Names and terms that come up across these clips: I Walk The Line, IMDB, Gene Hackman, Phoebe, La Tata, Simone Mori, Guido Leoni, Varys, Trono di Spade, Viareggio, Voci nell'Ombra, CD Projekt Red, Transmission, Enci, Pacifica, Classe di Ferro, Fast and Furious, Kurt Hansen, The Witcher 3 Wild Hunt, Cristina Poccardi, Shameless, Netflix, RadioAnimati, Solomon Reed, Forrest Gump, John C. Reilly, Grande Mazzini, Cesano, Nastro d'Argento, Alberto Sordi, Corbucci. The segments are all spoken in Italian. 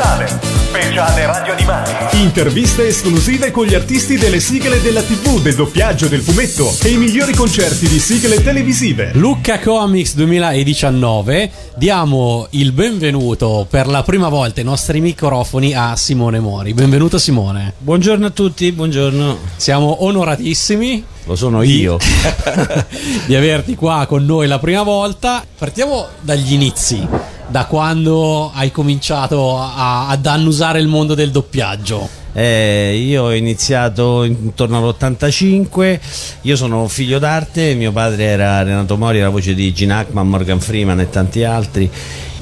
speciale RadioAnimati. Interviste esclusive con gli artisti delle sigle della TV, del doppiaggio, del fumetto e i migliori concerti di sigle televisive. Lucca Comics 2019. Diamo il benvenuto per la prima volta ai nostri microfoni a Simone Mori. Benvenuto Simone. Buongiorno a tutti, buongiorno. Siamo onoratissimi. Lo sono io di averti qua con noi la prima volta. Partiamo dagli inizi, da quando hai cominciato ad annusare il mondo del doppiaggio. Io ho iniziato intorno all'85. Io sono figlio d'arte, mio padre era Renato Mori, la voce di Gene Hackman, Morgan Freeman e tanti altri.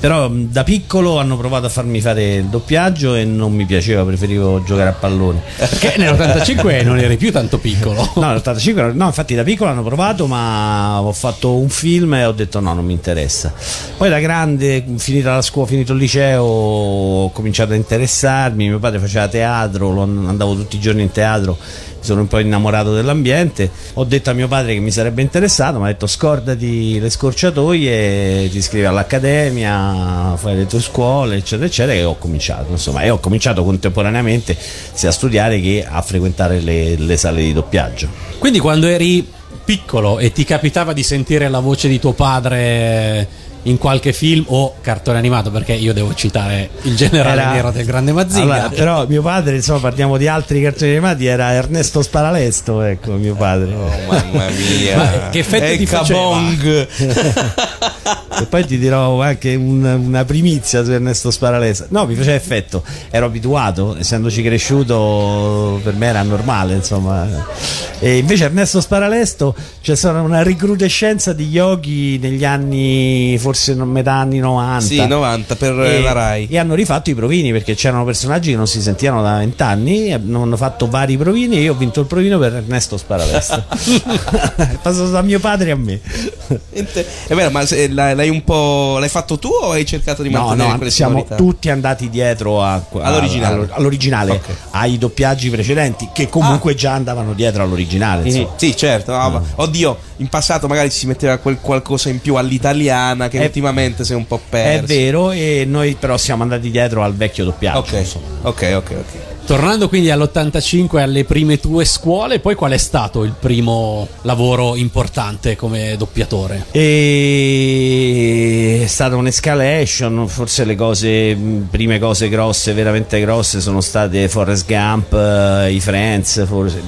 Però da piccolo hanno provato a farmi fare il doppiaggio e non mi piaceva, preferivo giocare a pallone. Perché nell'85 non eri più tanto piccolo? No, nell'85 no, infatti da piccolo hanno provato, ma ho fatto un film e ho detto no, non mi interessa. Poi da grande, finita la scuola, finito il liceo, ho cominciato a interessarmi. Mio padre faceva teatro, andavo tutti i giorni in teatro. Sono un po' innamorato dell'ambiente, ho detto a mio padre che mi sarebbe interessato, mi ha detto scordati le scorciatoie, ti iscrivi all'accademia, fai le tue scuole eccetera eccetera, e ho cominciato, insomma, e ho cominciato contemporaneamente sia a studiare che a frequentare le sale di doppiaggio. Quindi quando eri piccolo e ti capitava di sentire la voce di tuo padre in qualche film o cartone animato, perché io devo citare il Generale Nero del Grande Mazzini, allora, però mio padre, insomma, parliamo di altri cartoni animati, era Ernesto Sparalesto, ecco mio padre. Oh, mamma mia. Ma che effetto ti Cabong faceva? E poi ti dirò anche una primizia su Ernesto Sparalesto. No, mi faceva effetto, ero abituato, essendoci cresciuto per me era normale, insomma. E invece Ernesto Sparalesto, c'è stata una recrudescenza di yogi negli anni, forse metà anni 90. Sì, 90 per la Rai. E hanno rifatto i provini, perché c'erano personaggi che non si sentivano da 20 anni, hanno fatto vari provini e io ho vinto il provino per Ernesto Sparalesto. È passato da mio padre a me. È vero, ma se l'hai un po', l'hai fatto tu o hai cercato di mantenere quelle sonorità? Siamo tutti andati dietro all'originale, okay, ai doppiaggi precedenti che comunque già andavano dietro all'originale, insomma. Sì, certo, no. Oddio, in passato magari si metteva qualcosa in più all'italiana che ultimamente si è un po' perso. È vero, e noi però siamo andati dietro al vecchio doppiaggio. Ok. Tornando quindi all'85 e alle prime tue scuole, poi qual è stato il primo lavoro importante come doppiatore? È stata un'escalation, forse le prime cose grosse, veramente grosse, sono state Forrest Gump, i Friends, forse,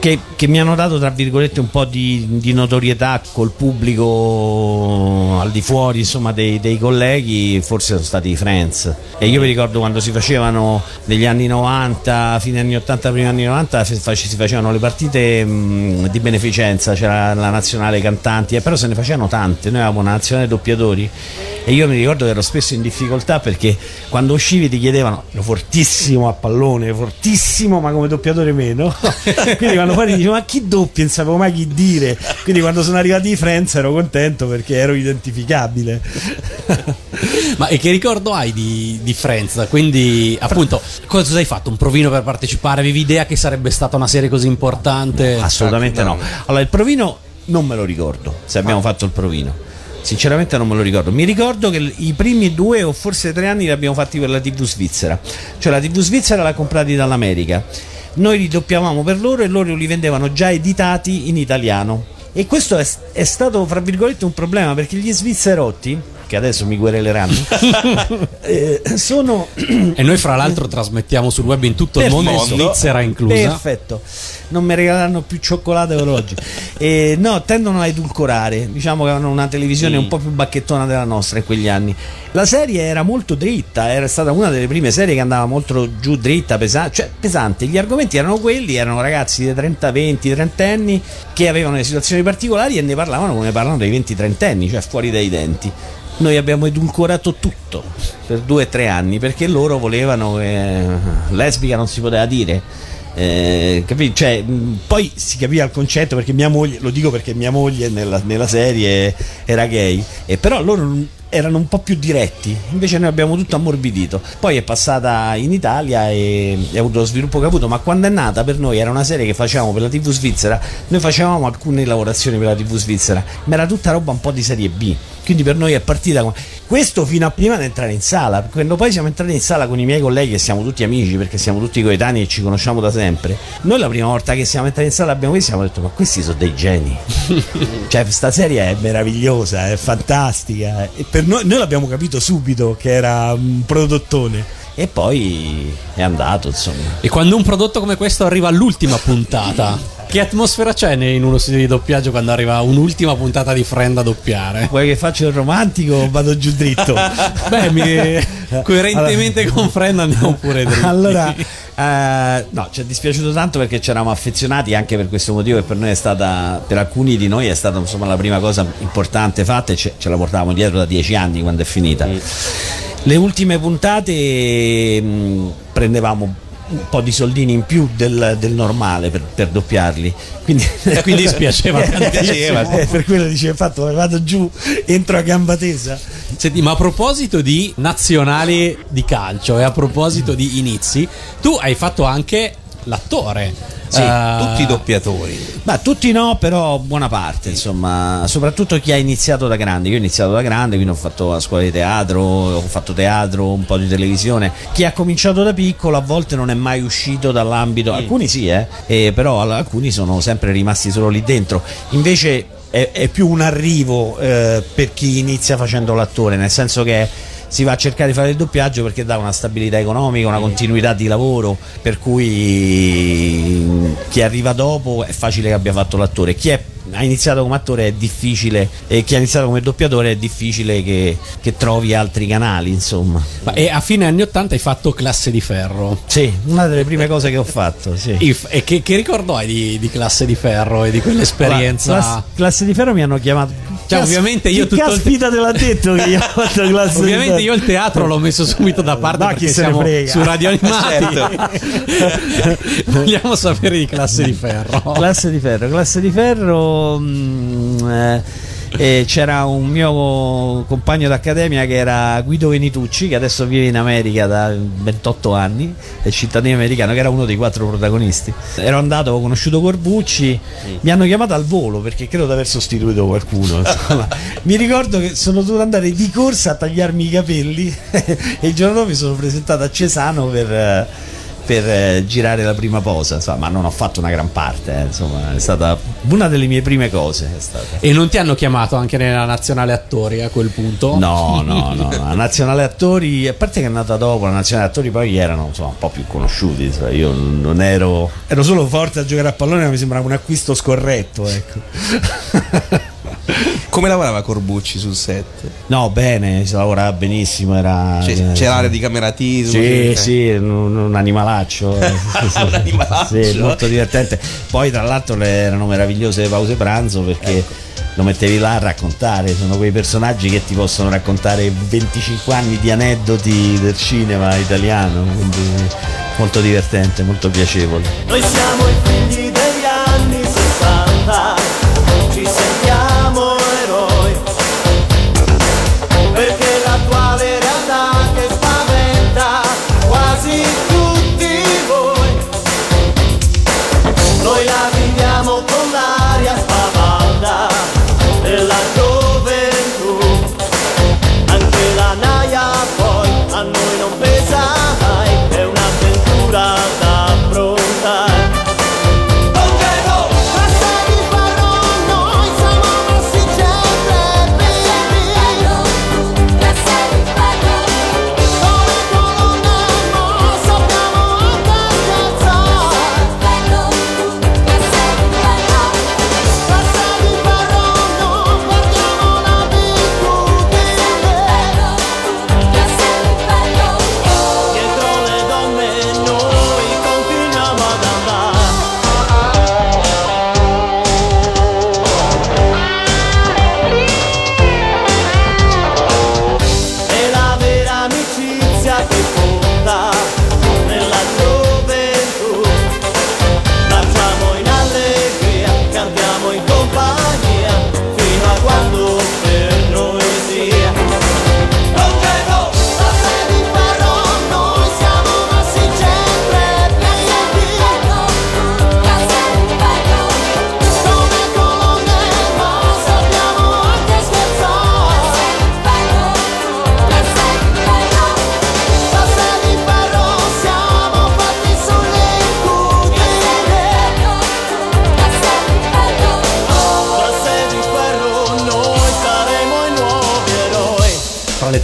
che mi hanno dato tra virgolette un po' di notorietà col pubblico al di fuori, insomma, dei colleghi, forse sono stati i Friends. E io mi ricordo quando si facevano negli anni 90, fine anni 80, primi anni 90, si facevano le partite di beneficenza, c'era la nazionale cantanti, però se ne facevano tante. Noi avevamo una nazionale doppiatori e io mi ricordo che ero spesso in difficoltà, perché quando uscivi ti chiedevano fortissimo a pallone, fortissimo, ma come doppiatore meno. Quindi quando poi ti dicevo ma chi doppia, non sapevo mai chi dire. Quindi quando sono arrivati i Friends ero contento perché ero identificabile. Ma e che ricordo hai di Friends? Quindi appunto, cosa hai fatto? Un provino per partecipare? Avevi idea che sarebbe stata una serie così importante? Assolutamente no. Allora, il provino non me lo ricordo, se abbiamo fatto il provino. Sinceramente non me lo ricordo. Mi ricordo che i primi 2 o forse 3 anni li abbiamo fatti per la TV svizzera. Cioè la TV svizzera la comprati dall'America. Noi li doppiavamo per loro e loro li vendevano già editati in italiano. E questo è stato, fra virgolette, un problema, perché gli svizzerotti, che adesso mi quereleranno, sono e noi fra l'altro trasmettiamo sul web in tutto il mondo, Svizzera inclusa. Perfetto, non mi regaleranno più cioccolate per oggi. No, tendono a edulcorare, diciamo che hanno una televisione un po' più bacchettona della nostra in quegli anni. La serie era molto dritta, era stata una delle prime serie che andava molto giù dritta, pesante. Gli argomenti erano quelli, erano ragazzi di 30, 20, 30 anni che avevano delle situazioni particolari e ne parlavano come parlano dei 20, 30 anni, cioè fuori dai denti. Noi abbiamo edulcorato tutto per 2 o 3 anni, perché loro volevano che lesbica non si poteva dire, capì? Cioè, poi si capiva il concetto, perché mia moglie, lo dico perché mia moglie nella serie era gay, e però loro erano un po' più diretti, invece noi abbiamo tutto ammorbidito. Poi è passata in Italia e ha avuto lo sviluppo che ha avuto, ma quando è nata per noi era una serie che facevamo per la TV svizzera. Noi facevamo alcune lavorazioni per la TV svizzera, ma era tutta roba un po' di serie B. quindi per noi è partita con... questo fino a prima di entrare in sala. Quando poi siamo entrati in sala con i miei colleghi, che siamo tutti amici perché siamo tutti coetanei e ci conosciamo da sempre, noi la prima volta che siamo entrati in sala abbiamo visto, abbiamo detto ma questi sono dei geni, cioè questa serie è meravigliosa, è fantastica, e per noi l'abbiamo capito subito che era un prodottone. E poi è andato, insomma. E quando un prodotto come questo arriva all'ultima puntata, che atmosfera c'è in uno studio di doppiaggio quando arriva un'ultima puntata di Friend a doppiare? Vuoi che faccio il romantico o vado giù dritto? Beh, coerentemente allora, con Friend andiamo pure dritto. Allora, no, ci è dispiaciuto tanto perché ci eravamo affezionati anche per questo motivo, e per noi è stata, per alcuni di noi è stata insomma la prima cosa importante fatta, e ce la portavamo dietro da 10 anni quando è finita. Le ultime puntate prendevamo un po' di soldini in più del normale per doppiarli, quindi spiaceva tantissimo. Per quello dicevo, fatto vado giù, entro a gamba tesa. Senti, ma a proposito di nazionali di calcio e a proposito di inizi, tu hai fatto anche l'attore. Sì, tutti i doppiatori. Ma tutti no, però buona parte, insomma, soprattutto chi ha iniziato da grande. Io ho iniziato da grande, quindi ho fatto la scuola di teatro, ho fatto teatro, un po' di televisione. Chi ha cominciato da piccolo a volte non è mai uscito dall'ambito. Alcuni sì, però alcuni sono sempre rimasti solo lì dentro. Invece è più un arrivo per chi inizia facendo l'attore, nel senso che si va a cercare di fare il doppiaggio perché dà una stabilità economica, una continuità di lavoro, per cui chi arriva dopo è facile che abbia fatto l'attore. Chi ha iniziato come attore è difficile, e chi ha iniziato come doppiatore è difficile che trovi altri canali, insomma. E a fine anni 80 hai fatto Classe di Ferro. Sì, una delle prime cose che ho fatto, sì. E che ricordo hai di Classe di Ferro e di quell'esperienza? Classe di Ferro mi hanno chiamato. Cioè, ovviamente io tutto caspita te l'ha detto che io ho fatto Classe. Ovviamente io il teatro l'ho messo subito da parte, perché siamo su RadioAnimati. Certo. Vogliamo sapere di Classe di Ferro. Classe di Ferro c'era un mio compagno d'accademia che era Guido Venitucci, che adesso vive in America da 28 anni, è cittadino americano, che era uno dei 4 protagonisti. Ero andato, ho conosciuto Corbucci, mi hanno chiamato al volo perché credo di aver sostituito qualcuno. Mi ricordo che sono dovuto andare di corsa a tagliarmi i capelli e il giorno dopo mi sono presentato a Cesano per girare la prima posa, insomma, ma non ho fatto una gran parte, insomma, è stata una delle mie prime cose. E non ti hanno chiamato anche nella Nazionale Attori a quel punto? No, la Nazionale Attori, a parte che è nata dopo, la Nazionale Attori poi erano, insomma, un po' più conosciuti, insomma, io non ero solo forte a giocare a pallone, ma mi sembrava un acquisto scorretto, ecco. Come lavorava Corbucci sul set? No, bene, si lavorava benissimo, era... c'era l'area di cameratismo. Sì, un animalaccio. Un animalaccio. Sì, molto divertente. Poi tra l'altro erano meravigliose le pause pranzo, perché lo mettevi là a raccontare. Sono quei personaggi che ti possono raccontare 25 anni di aneddoti del cinema italiano, quindi molto divertente, molto piacevole. Noi siamo i figli degli anni 60, ci sentiamo eroi, perché l'attuale realtà che spaventa quasi tutti voi, noi la viviamo con l'aria spavalda della gioventù, anche la naia poi a noi non pesa mai, è un'avventura da affrontare,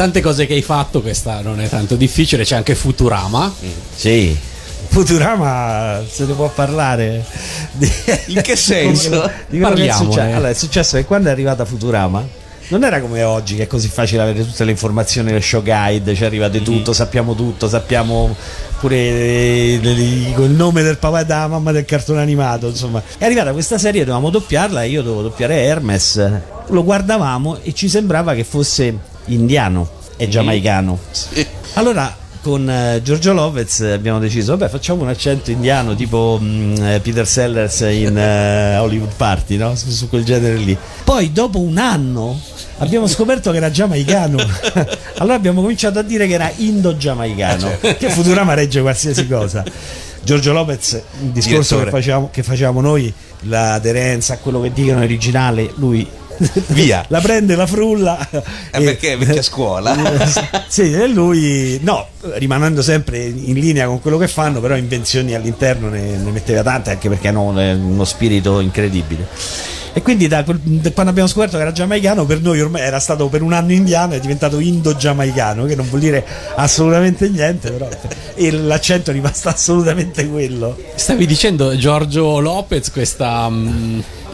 tante cose che hai fatto, questa non è tanto difficile. C'è anche Futurama. Sì. Futurama se ne può parlare. In che senso? Parliamo. Allora, è successo che quando è arrivata Futurama non era come oggi, che è così facile avere tutte le informazioni, le show guide, ci arrivate tutto, sappiamo pure il nome del papà e della mamma del cartone animato, insomma. È arrivata questa serie, dovevamo doppiarla e io dovevo doppiare Hermes. Lo guardavamo e ci sembrava che fosse indiano e giamaicano. Sì. Allora con Giorgio Lopez abbiamo deciso, vabbè, facciamo un accento indiano tipo Peter Sellers in Hollywood Party, no? Su quel genere lì. Poi dopo un anno abbiamo scoperto che era giamaicano. Allora abbiamo cominciato a dire che era indo-giamaicano, ah, certo. Che Futurama regge qualsiasi cosa. Giorgio Lopez, il discorso che facciamo noi, l'aderenza a quello che dicono originale, lui via la prende, la frulla perché a scuola sì, e lui no, rimanendo sempre in linea con quello che fanno, però invenzioni all'interno ne metteva tante, anche perché hanno uno spirito incredibile. E quindi quando abbiamo scoperto che era giamaicano, per noi ormai era stato per un anno indiano, è diventato indo-giamaicano, che non vuol dire assolutamente niente, però e l'accento è rimasto assolutamente quello. Stavi dicendo Giorgio Lopez, questa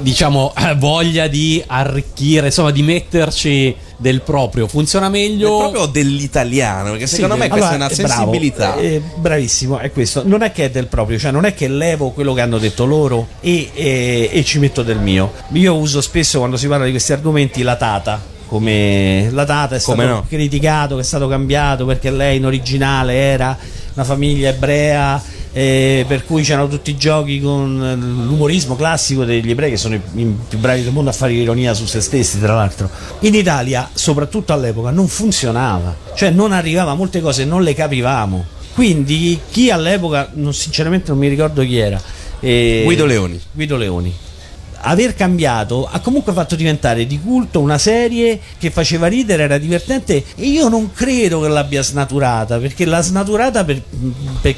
diciamo voglia di arricchire, insomma di metterci del proprio, funziona meglio del proprio o dell'italiano, perché secondo me questa è una sensibilità. Bravissimo, è questo, non è che è del proprio, cioè non è che levo quello che hanno detto loro e ci metto del mio. Io uso spesso, quando si parla di questi argomenti, La Tata, come La Tata è stato criticato, che è stato cambiato perché lei in originale era una famiglia ebrea, per cui c'erano tutti i giochi con l'umorismo classico degli ebrei, che sono i più bravi del mondo a fare ironia su se stessi, tra l'altro. In Italia, soprattutto all'epoca, non funzionava, cioè non arrivava, molte cose non le capivamo. Quindi chi all'epoca, sinceramente non mi ricordo chi era, Guido Leoni, aver cambiato ha comunque fatto diventare di culto una serie che faceva ridere, era divertente, e io non credo che l'abbia snaturata, perché l'ha snaturata per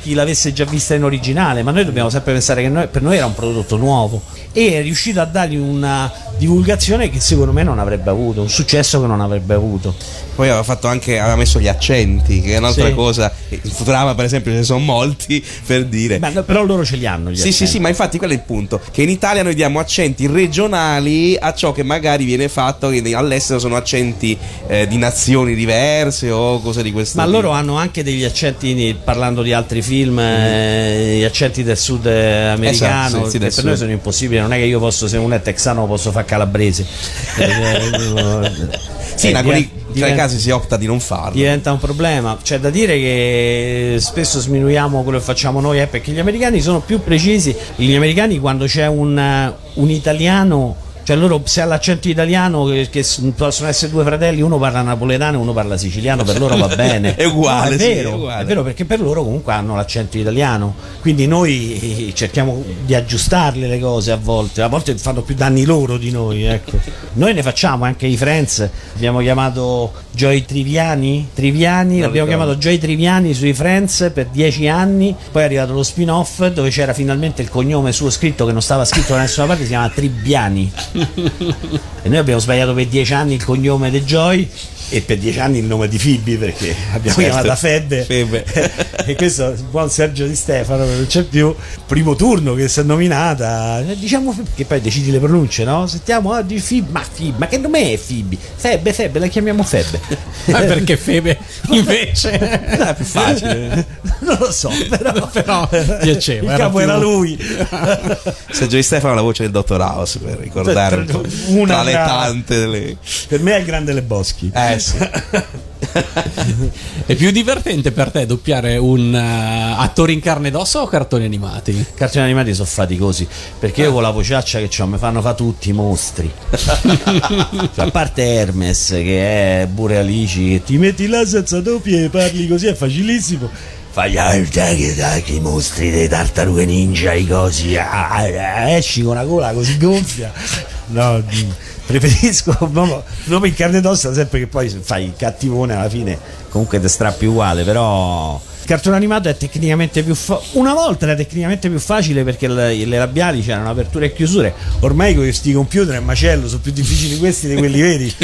chi l'avesse già vista in originale, ma noi dobbiamo sempre pensare che per noi era un prodotto nuovo, e è riuscito a dargli una divulgazione che secondo me non avrebbe avuto, un successo che non avrebbe avuto. Poi aveva fatto anche, aveva messo gli accenti, che è un'altra cosa. In Futurama per esempio ce ne sono molti, per dire. Beh, però loro ce li hanno gli accenti. Sì, ma infatti quello è il punto, che in Italia noi diamo accenti regionali a ciò che magari viene fatto che all'estero sono accenti di nazioni diverse o cose di questo tipo. Ma loro hanno anche degli accenti, parlando di altri film, gli accenti del sud americano, che per noi sono impossibili. Non è che io posso, se uno è texano posso fare calabrese. Sì, ma tra i casi si opta di non farlo, diventa un problema. C'è da dire che spesso sminuiamo quello che facciamo noi, perché gli americani sono più precisi. Gli americani, quando c'è un italiano, cioè loro, se ha l'accento italiano, che possono essere due fratelli, uno parla napoletano e uno parla siciliano, per loro va bene. È uguale, è vero, perché per loro comunque hanno l'accento italiano. Quindi noi cerchiamo di aggiustarle le cose, a volte fanno più danni loro di noi, ecco. Noi ne facciamo anche i Friends, abbiamo chiamato Joy Triviani, l'abbiamo chiamato Joy Triviani sui Friends per 10 anni, poi è arrivato lo spin-off dove c'era finalmente il cognome suo scritto, che non stava scritto da nessuna parte, si chiama Tribbiani. E noi abbiamo sbagliato per 10 anni il cognome di Joy e per 10 anni il nome di Phoebe, perché abbiamo chiamato Febbe. E questo il buon Sergio Di Stefano, che non c'è più, primo turno che si è nominata, diciamo che poi decidi le pronunce, no? Sentiamo, di Phoebe, ma che nome è Phoebe? Febbe, la chiamiamo Febbe. Ma perché Febbe invece? No, è più facile. Non lo so, però piaceva. Il capo era lui. Sergio Di Stefano, la voce del Dottor House, per ricordare una tra le tante delle... Per me è il Grande Le Boschi. È più divertente per te doppiare un attore in carne ed ossa o cartoni animati? Cartoni animati sono faticosi, perché io con la vociaccia che c'ho mi fanno fa tutti i mostri. A parte Hermes, che è Buralici, che ti metti là senza doppie e parli così, è facilissimo. Fai i mostri dei tartarughe ninja, i cosi, esci con una gola così gonfia. No, preferisco proprio in carne ed ossa, sempre che poi fai il cattivone alla fine comunque te strappi uguale, però Il cartone animato è tecnicamente più una volta era tecnicamente più facile perché le labiali c'erano aperture e chiusure. Ormai con questi computer è macello, sono più difficili questi di quelli veri.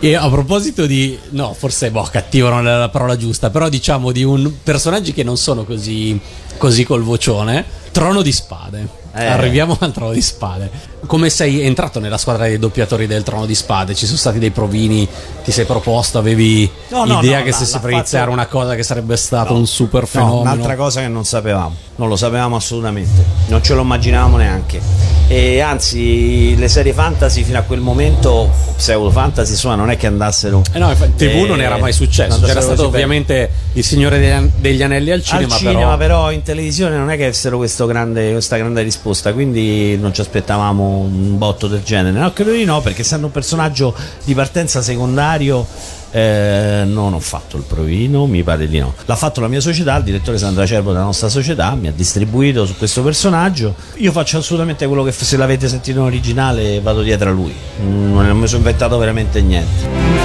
E a proposito di, no, forse boh, cattivo non è la parola giusta, però diciamo di un personaggi che non sono così col vocione, Trono di Spade. Arriviamo al Trono di Spade. Come sei entrato nella squadra dei doppiatori del Trono di Spade? Ci sono stati dei provini? Ti sei proposto? Avevi idea che se si per iniziare una cosa che sarebbe stato un super fenomeno? No, un'altra cosa che non sapevamo. Non lo sapevamo assolutamente. Non ce lo immaginavamo neanche. E anzi, le serie fantasy fino a quel momento, pseudo fantasy, insomma, non è che andassero. TV non era mai successo. C'era stato ovviamente Il Signore degli Anelli al cinema, però in televisione non è che avessero questa grande risposta. Quindi non ci aspettavamo un botto del genere, no? Credo di no, perché essendo un personaggio di partenza secondario non ho fatto il provino, mi pare di no. L'ha fatto la mia società, il direttore Sandra Cervo della nostra società mi ha distribuito su questo personaggio. Io faccio assolutamente quello che se l'avete sentito in originale vado dietro a lui, non mi sono inventato veramente niente.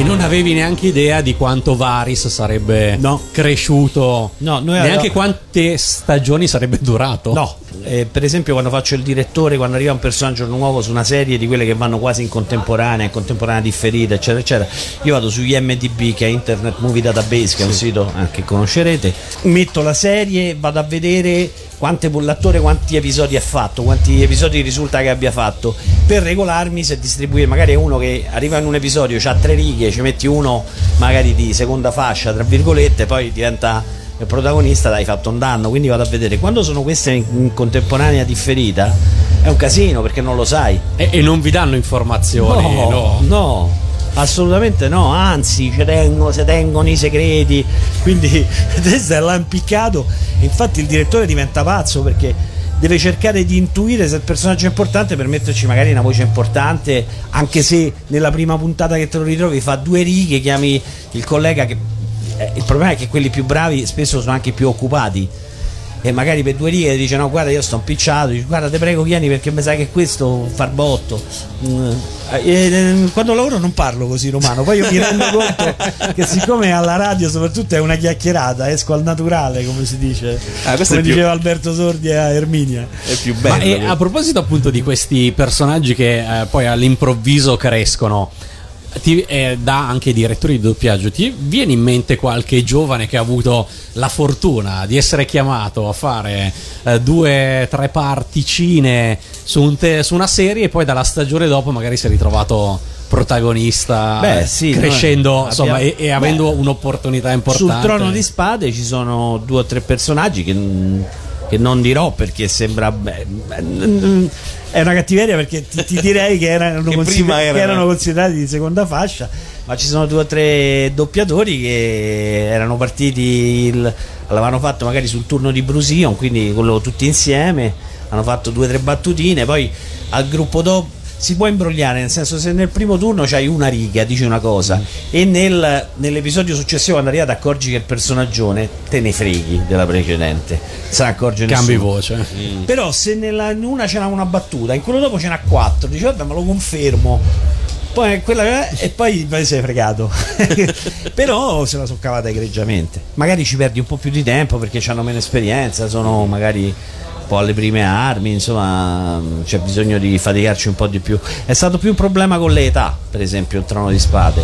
Non avevi neanche idea di quanto Varys sarebbe cresciuto, neanche quante stagioni sarebbe durato. Per esempio, quando faccio il direttore, quando arriva un personaggio nuovo su una serie di quelle che vanno quasi in contemporanea differita, eccetera eccetera, io vado su IMDb, che è Internet Movie Database, che è un sito che conoscerete, metto la serie, vado a vedere l'attore quanti episodi ha fatto, quanti episodi risulta che abbia fatto, per regolarmi se distribuire. Magari uno che arriva in un episodio, c'ha 3 righe, ci metti uno magari di seconda fascia tra virgolette, poi diventa il protagonista, l'hai fatto un danno. Quindi vado a vedere. Quando sono queste in contemporanea differita è un casino, perché non lo sai e non vi danno informazioni. No. Assolutamente no, anzi si tengono i segreti, quindi è là impiccato. Infatti il direttore diventa pazzo, perché deve cercare di intuire se il personaggio è importante per metterci magari una voce importante, anche se nella prima puntata che te lo ritrovi fa 2 righe, chiami il collega. Il problema è che quelli più bravi spesso sono anche più occupati, e magari per 2 righe dice no, guarda, io sto impicciato, dice, guarda, te prego vieni, perché mi sa che questo farbotto. Quando lavoro non parlo così, Romano, poi io mi rendo conto che siccome alla radio soprattutto è una chiacchierata, esco al naturale, come si dice, come diceva Alberto Sordi a Erminia, è più bello. A proposito appunto di questi personaggi che poi all'improvviso crescono, da anche direttori di doppiaggio, ti viene in mente qualche giovane che ha avuto la fortuna di essere chiamato a fare 2-3 particine su una serie e poi dalla stagione dopo magari si è ritrovato protagonista, crescendo avendo un'opportunità importante? Sul Trono di Spade ci sono 2 o 3 personaggi che che non dirò perché sembra è una cattiveria, perché ti direi che erano, erano considerati di seconda fascia, ma ci sono due o tre doppiatori che erano partiti, l'avevano fatto magari sul turno di Brusion, quindi quello tutti insieme, hanno fatto due o tre battutine, poi al gruppo dopo si può imbrogliare, nel senso, se nel primo turno c'hai una riga, dici una cosa, e nell'episodio successivo, quando arriva, ti accorgi che il personaggione, te ne freghi della precedente, se ne accorge nessuno, cambi voce. Però se in una c'era una battuta, in quello dopo ce n'ha quattro, dici vabbè, ma lo confermo, poi quella, e poi sei fregato. Però se la sono cavata egregiamente. Magari ci perdi un po' più di tempo perché hanno meno esperienza, sono magari un po' alle prime armi, insomma c'è bisogno di faticarci un po' di più. È stato più un problema con l'età, per esempio il Trono di Spade,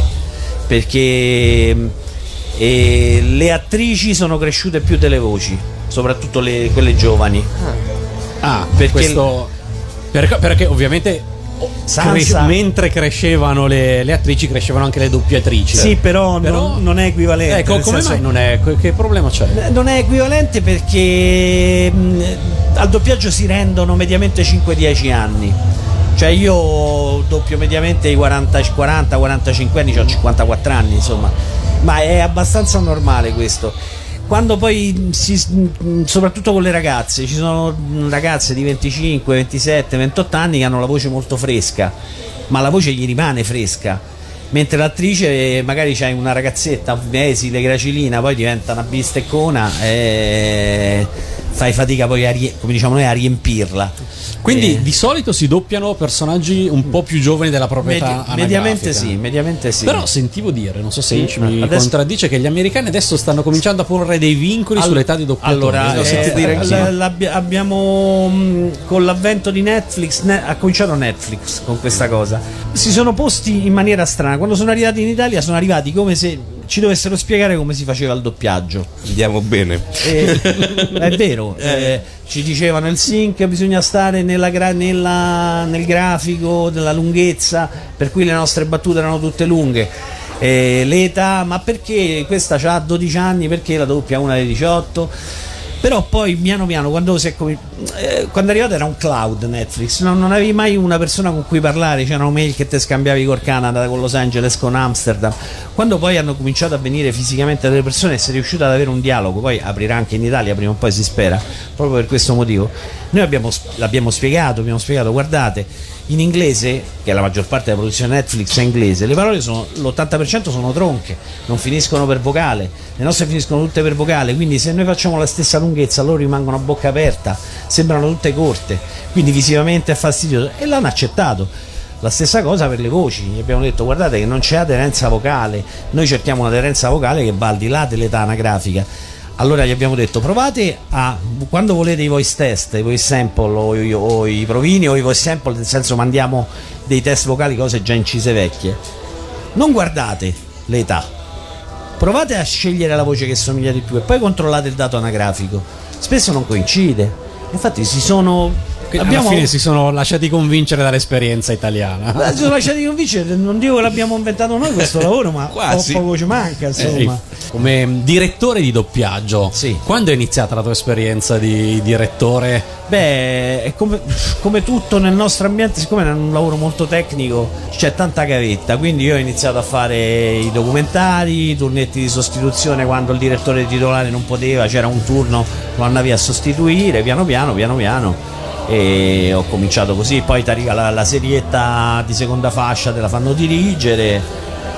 perché le attrici sono cresciute più delle voci, soprattutto quelle giovani. Perché questo, perché ovviamente mentre crescevano le attrici, crescevano anche le doppiatrici. Sì, però non è equivalente. Ecco, come mai non è? Che problema c'è? Non è equivalente perché al doppiaggio si rendono mediamente 5-10 anni. Cioè io doppio mediamente i 40-45 anni, ho 54 anni, insomma. Ma è abbastanza normale questo. Quando poi soprattutto con le ragazze, ci sono ragazze di 25, 27, 28 anni che hanno la voce molto fresca, ma la voce gli rimane fresca, mentre l'attrice magari c'hai una ragazzetta esile, gracilina, poi diventa una bisteccona e fai fatica poi come diciamo noi a riempirla. Quindi di solito si doppiano personaggi un po' più giovani della propria età, mediamente sì. Però sentivo dire, non so se Enci mi contraddice, che gli americani adesso stanno cominciando a porre dei vincoli sull'età di doppiatori. Allora abbiamo con l'avvento di Netflix ha cominciato Netflix con questa cosa, si sono posti in maniera strana. Quando sono arrivati in Italia sono arrivati come se ci dovessero spiegare come si faceva il doppiaggio. Andiamo bene, è vero, ci dicevano il sync, bisogna stare nel grafico della lunghezza, per cui le nostre battute erano tutte lunghe, l'età, ma perché questa c'ha 12 anni, perché la doppia una dei 18. Però poi piano piano quando è arrivato era un cloud Netflix, non avevi mai una persona con cui parlare, c'erano mail che te scambiavi col Canada, con Los Angeles, con Amsterdam. Quando poi hanno cominciato a venire fisicamente delle persone e si è riuscito ad avere un dialogo, poi aprirà anche in Italia prima o poi, si spera, proprio per questo motivo. Noi abbiamo spiegato, guardate, in inglese, che la maggior parte della produzione Netflix è inglese, le parole sono l'80% sono tronche, non finiscono per vocale, le nostre finiscono tutte per vocale, quindi se noi facciamo la stessa lunghezza loro rimangono a bocca aperta, sembrano tutte corte, quindi visivamente è fastidioso, e l'hanno accettato. La stessa cosa per le voci, gli abbiamo detto guardate che non c'è aderenza vocale, noi cerchiamo un'aderenza vocale che va al di là dell'età anagrafica. Allora gli abbiamo detto provate a, quando volete i voice test, i voice sample o i provini o i voice sample, nel senso mandiamo dei test vocali, cose già incise vecchie, non guardate l'età, provate a scegliere la voce che somiglia di più e poi controllate il dato anagrafico, spesso non coincide, infatti alla fine si sono lasciati convincere dall'esperienza italiana. Si sono lasciati convincere, non dico che l'abbiamo inventato noi questo lavoro, ma poco ci manca, insomma. Come direttore di doppiaggio, sì, quando è iniziata la tua esperienza di direttore? Beh, è come tutto nel nostro ambiente, siccome è un lavoro molto tecnico, c'è tanta gavetta, quindi io ho iniziato a fare i documentari, i turnetti di sostituzione, quando il direttore titolare non poteva, c'era un turno, lo andavi a sostituire, piano piano. E ho cominciato così, poi ti arriva la serietta di seconda fascia, te la fanno dirigere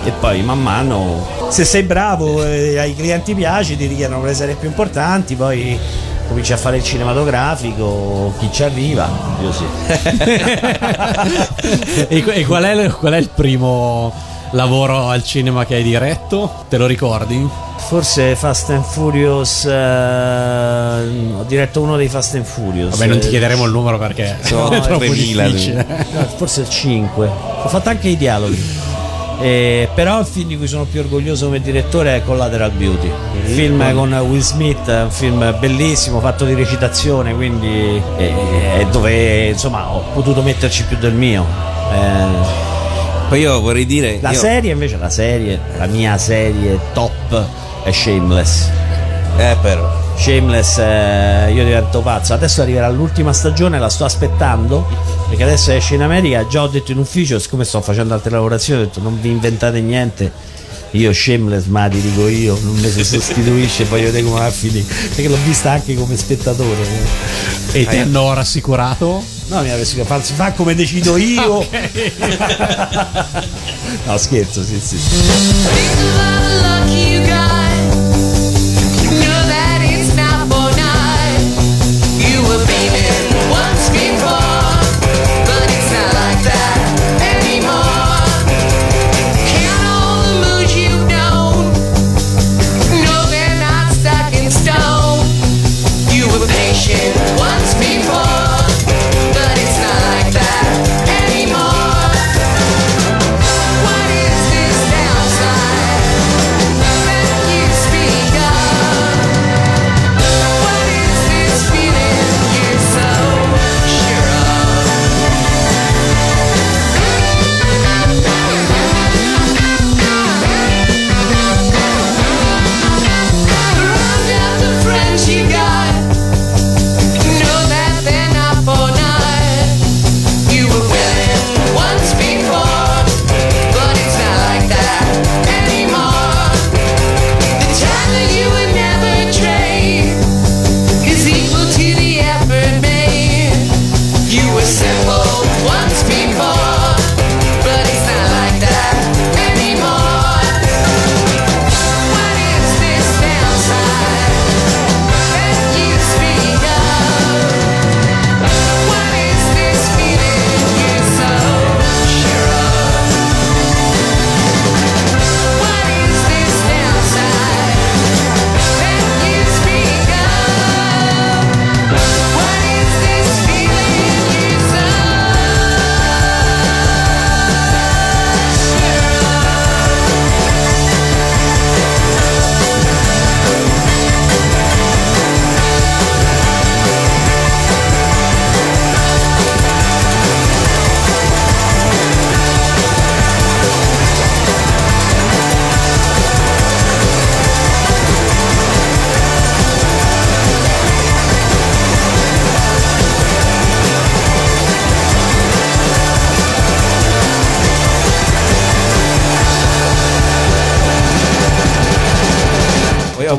e poi man mano, se sei bravo ai clienti piaci, ti richiedono le serie più importanti, poi cominci a fare il cinematografico, chi ci arriva, io sì. E qual è il primo lavoro al cinema che hai diretto? Te lo ricordi? Forse Fast and Furious, ho diretto uno dei Fast and Furious. Vabbè, non ti chiederemo il numero perché è troppo difficile. Forse il 5. Ho fatto anche i dialoghi, però il film di cui sono più orgoglioso come direttore è Collateral Beauty, il film con Will Smith, un film bellissimo fatto di recitazione, quindi dove insomma ho potuto metterci più del mio. Poi io vorrei dire serie invece, la mia serie top è Shameless. Però Shameless, io divento pazzo. Adesso arriverà l'ultima stagione, la sto aspettando, perché adesso esce in America. Già ho detto in ufficio, siccome sto facendo altre lavorazioni, ho detto non vi inventate niente, io Shameless ma ti dico io, non mi si sostituisce. Voglio vedere come va a finire, perché l'ho vista anche come spettatore. E ti hanno rassicurato? No, mi hanno rassicurato, fa come decido io. Okay. No, scherzo, sì.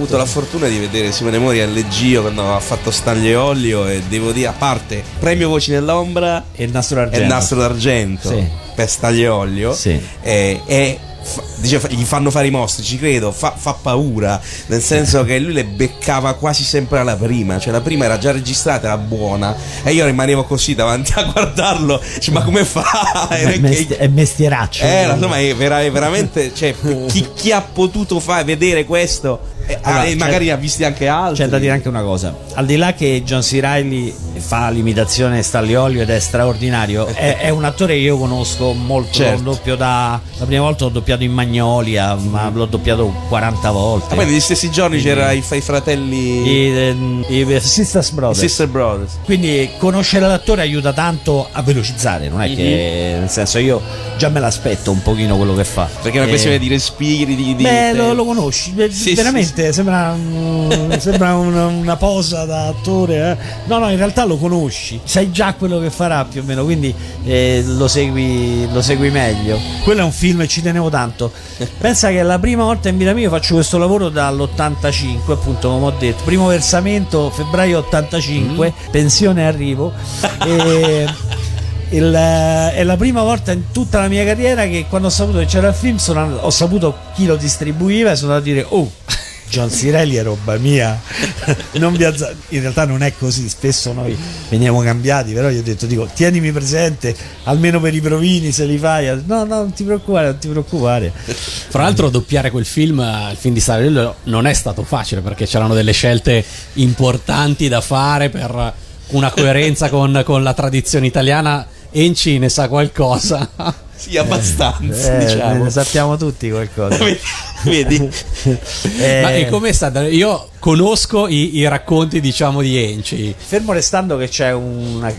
La fortuna di vedere Simone Mori al Leggio quando ha fatto Stanlio e Ollio, e devo dire, a parte Premio Voci nell'Ombra e il Nastro d'Argento, sì, per Stanlio e Ollio, sì, gli fanno fare i mostri, ci credo, fa paura, nel senso che lui le beccava quasi sempre alla prima, cioè la prima era già registrata, era buona, e io rimanevo così davanti a guardarlo, cioè, ma come fa? È mestieraccio, insomma, è veramente, cioè, chi ha potuto vedere questo? Allora, magari ha visti anche altri. C'è da dire anche una cosa, al di là che John C. Reilly fa l'imitazione Stanlio e Ollio ed è straordinario, è un attore che io conosco molto, certo. Doppio la prima volta l'ho doppiato in Magnolia, ma l'ho doppiato 40 volte. Poi negli stessi giorni c'era i fratelli, i Sisters Brothers. Quindi conoscere l'attore aiuta tanto a velocizzare, non è che, nel senso, io già me l'aspetto un pochino quello che fa, perché è una questione di respiri, lo conosci, sì, veramente. Sì. Sembra una posa da attore, eh? No, in realtà lo conosci, sai già quello che farà più o meno, quindi lo segui meglio. Quello è un film e ci tenevo tanto. Pensa che la prima volta in vita mia faccio questo lavoro dall'85, appunto, come ho detto, primo versamento febbraio 85, pensione arrivo. È la prima volta in tutta la mia carriera che, quando ho saputo che c'era il film, ho saputo chi lo distribuiva e sono andato a dire: oh, John C. Reilly è roba mia. In realtà non è così, spesso noi veniamo cambiati, però io ho detto, tienimi presente almeno per i provini, se li fai. No, non ti preoccupare. Fra l'altro, doppiare quel film, il film di Stanlio, non è stato facile, perché c'erano delle scelte importanti da fare per una coerenza con la tradizione italiana. Enci ne sa qualcosa? Sì, abbastanza, diciamo. Ne sappiamo tutti qualcosa. Vedi? Ma e com'è stata? Io conosco i racconti, diciamo, di Enci. Fermo restando che c'è una